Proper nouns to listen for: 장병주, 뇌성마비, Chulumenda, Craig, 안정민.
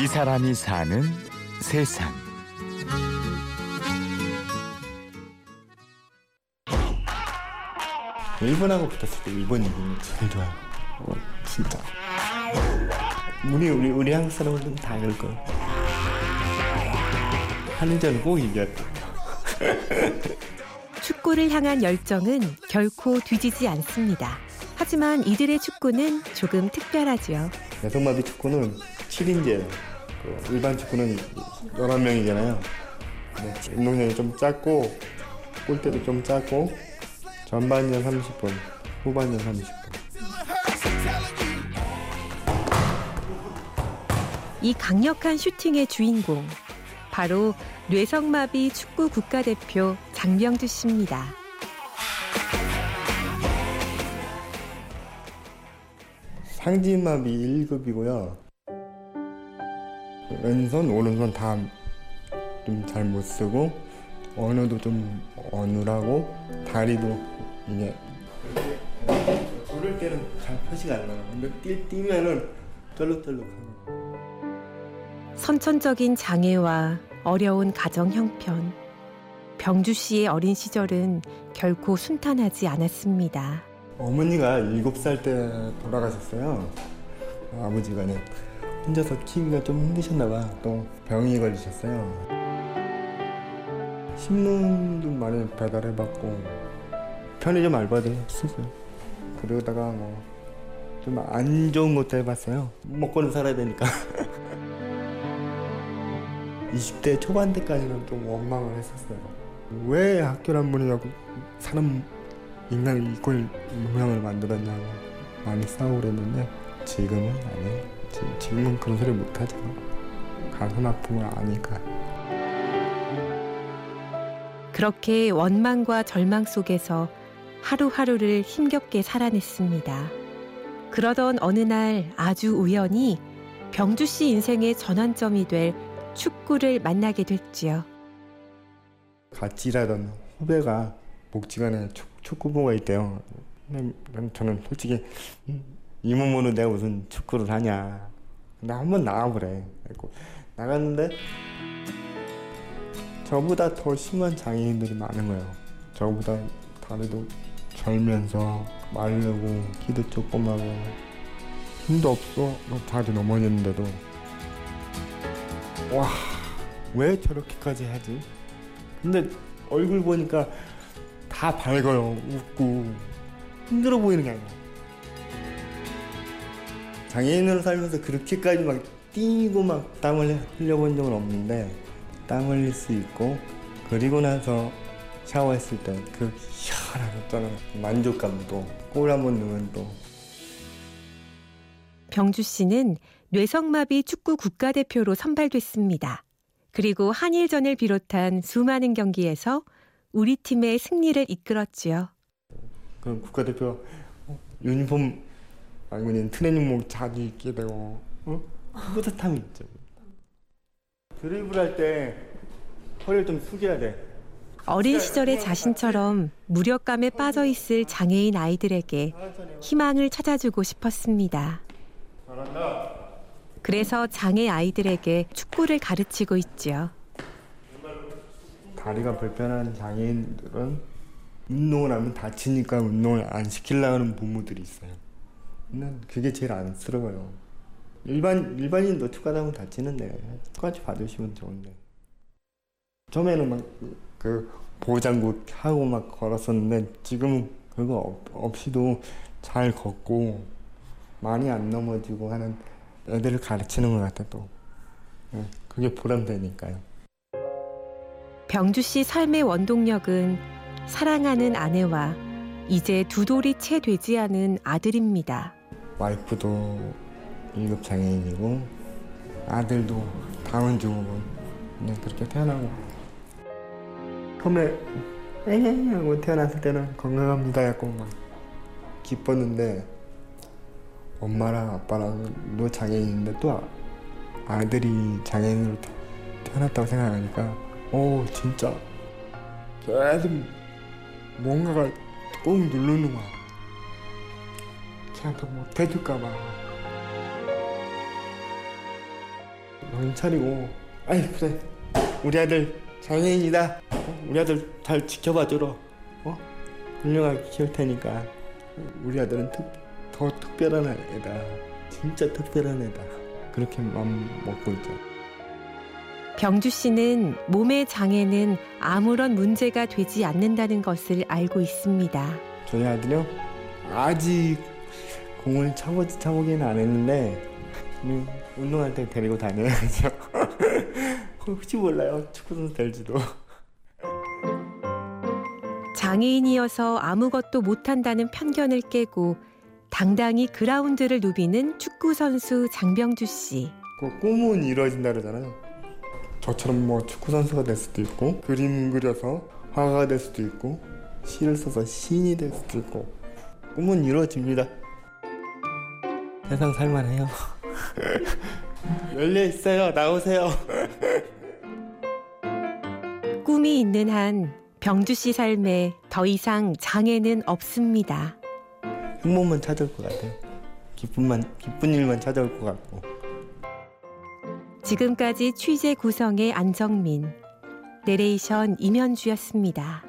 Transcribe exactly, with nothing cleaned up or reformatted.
이 사람이 사는 세상. 일본하고 붙었을 때 일본 얘기는 제일 좋아요. 어, 진짜. 우리 우리 우리 한국 사람들은 다 그럴 거예요. 한일전은 꼭 이겨야 돼. 축구를 향한 열정은 결코 뒤지지 않습니다. 하지만 이들의 축구는 조금 특별하지요. 뇌성마비 축구는 칠 인제예요. 그 일반 축구는 열한 명이잖아요. 네, 운동량이 좀 작고 골대도 좀 작고 전반전 삼십 분, 후반전 삼십 분. 이 강력한 슈팅의 주인공, 바로 뇌성마비 축구 국가대표 장병주 씨입니다. 상지마비 일 급이고요. 왼손, 오른손 다 좀 잘 못 쓰고 언어도 좀 어눌하고 다리도 이게 걸을 때는 잘 표시가 안 나요. 근데 뛰, 뛰면은 떨룩떨룩하고. 선천적인 장애와 어려운 가정 형편. 병주 씨의 어린 시절은 결코 순탄하지 않았습니다. 어머니가 일곱 살 때 돌아가셨어요. 아버지가 혼자서 키우기가 좀 힘드셨나 봐. 또 병이 걸리셨어요. 신문도 많이 배달해봤고 편의점 알바도 했었어요. 그러다가 뭐 좀 안 좋은 것도 해봤어요. 먹고는 살아야 되니까. 이십 대 초반 때까지는 좀 원망을 했었어요. 왜 학교란 분이라고 사람 인간의 이권 모양을 만들었냐고 많이 싸우고 그랬는데 지금은 아니에요. 지금은 그런 소리 못하죠. 가슴 아픔을 아니까. 그렇게 원망과 절망 속에서 하루하루를 힘겹게 살아냈습니다. 그러던 어느 날 아주 우연히 병주 씨 인생의 전환점이 될 축구를 만나게 됐지요. 같이 일하던 후배가 복지관에 축구부가 있대요. 근데 저는 솔직히 이 몸으로 내가 무슨 축구를 하냐. 근데 한번 나가보래. 나갔는데 저보다 더 심한 장애인들이 많은 거예요. 저보다 다리도 절면서 마르고 키도 조그마고 힘도 없어. 다리 넘어졌는데도 와, 왜 저렇게까지 하지? 근데 얼굴 보니까 다 밝아요, 웃고. 힘들어 보이는 게 아니야. 장애인으로 살면서 그렇게까지 막 뛰고 막 땀을 흘려본 적은 없는데 땀 흘릴 수 있고 그리고 나서 샤워했을 때 그 시원한 만족감도 골 한 번 넣으면 또. 병주 씨는 뇌성마비 축구 국가대표로 선발됐습니다. 그리고 한일전을 비롯한 수많은 경기에서 우리 팀의 승리를 이끌었지요. 그럼 국가대표 유니폼 아니면 트레이닝복 자주 입게 되고 어? 뿌듯함이 있죠. 드리블할 때 허리를 좀 숙여야 돼. 어린 시절의 자신처럼 무력감에 빠져 있을 장애인 아이들에게 희망을 찾아주고 싶었습니다. 그래서 장애 아이들에게 축구를 가르치고 있지요. 다리가 불편한 장애인들은 운동을 하면 다치니까 운동을 안 시키려고 하는 부모들이 있어요. 난 그게 제일 안쓰러워요. 일반, 일반인도 축구하다 보면 다치는데 똑같이 봐주시면 좋은데. 처음에는 막 그 보호장구 하고 막 걸었었는데 지금은 그거 없이도 잘 걷고 많이 안 넘어지고 하는 애들을 가르치는 것 같아 또. 그게 보람되니까요. 병주 씨 삶의 원동력은 사랑하는 아내와 이제 두 돌이 채 되지 않은 아들입니다. 와이프도 일급 장애인이고 아들도 다운 증후군 그렇게 태어나고. 처음에 에이 하고 태어났을 때는 건강합니다 하고 막 기뻤는데 엄마랑 아빠랑도 장애인인데 또 아들이 장애인으로 태어났다고 생각하니까 오 진짜 계속 뭔가가 꾹 누르는 거야. 걔한테 못 해줄까 봐. 정신 차리고, 아이 그래 우리 아들 장애인이다, 우리 아들 잘 지켜봐주러, 어? 훌륭하게 키울 테니까. 우리 아들은 특, 더 특별한 애다, 진짜 특별한 애다, 그렇게 마음 먹고 있죠. 병주 씨는 몸의 장애는 아무런 문제가 되지 않는다는 것을 알고 있습니다. 저희 아들이요? 아직 공을 차보지 차보기는 안 했는데 운동할 때 데리고 다녀야죠. 혹시 몰라요, 축구선수 될지도. 장애인이어서 아무것도 못한다는 편견을 깨고 당당히 그라운드를 누비는 축구선수 장병주 씨. 그 꿈은 이루어진다 그러잖아요. 저처럼 뭐 축구선수가 될 수도 있고, 그림 그려서 화가가 될 수도 있고, 시를 써서 시인이 될 수도 있고, 꿈은 이루어집니다. 세상 살만해요. 열려있어요. 나오세요. 꿈이 있는 한 병주 씨 삶에 더 이상 장애는 없습니다. 행복만 찾아올 것 같아요. 기쁨만, 기쁜 일만 찾아올 것 같고. 지금까지 취재 구성의 안정민, 내레이션 임현주였습니다.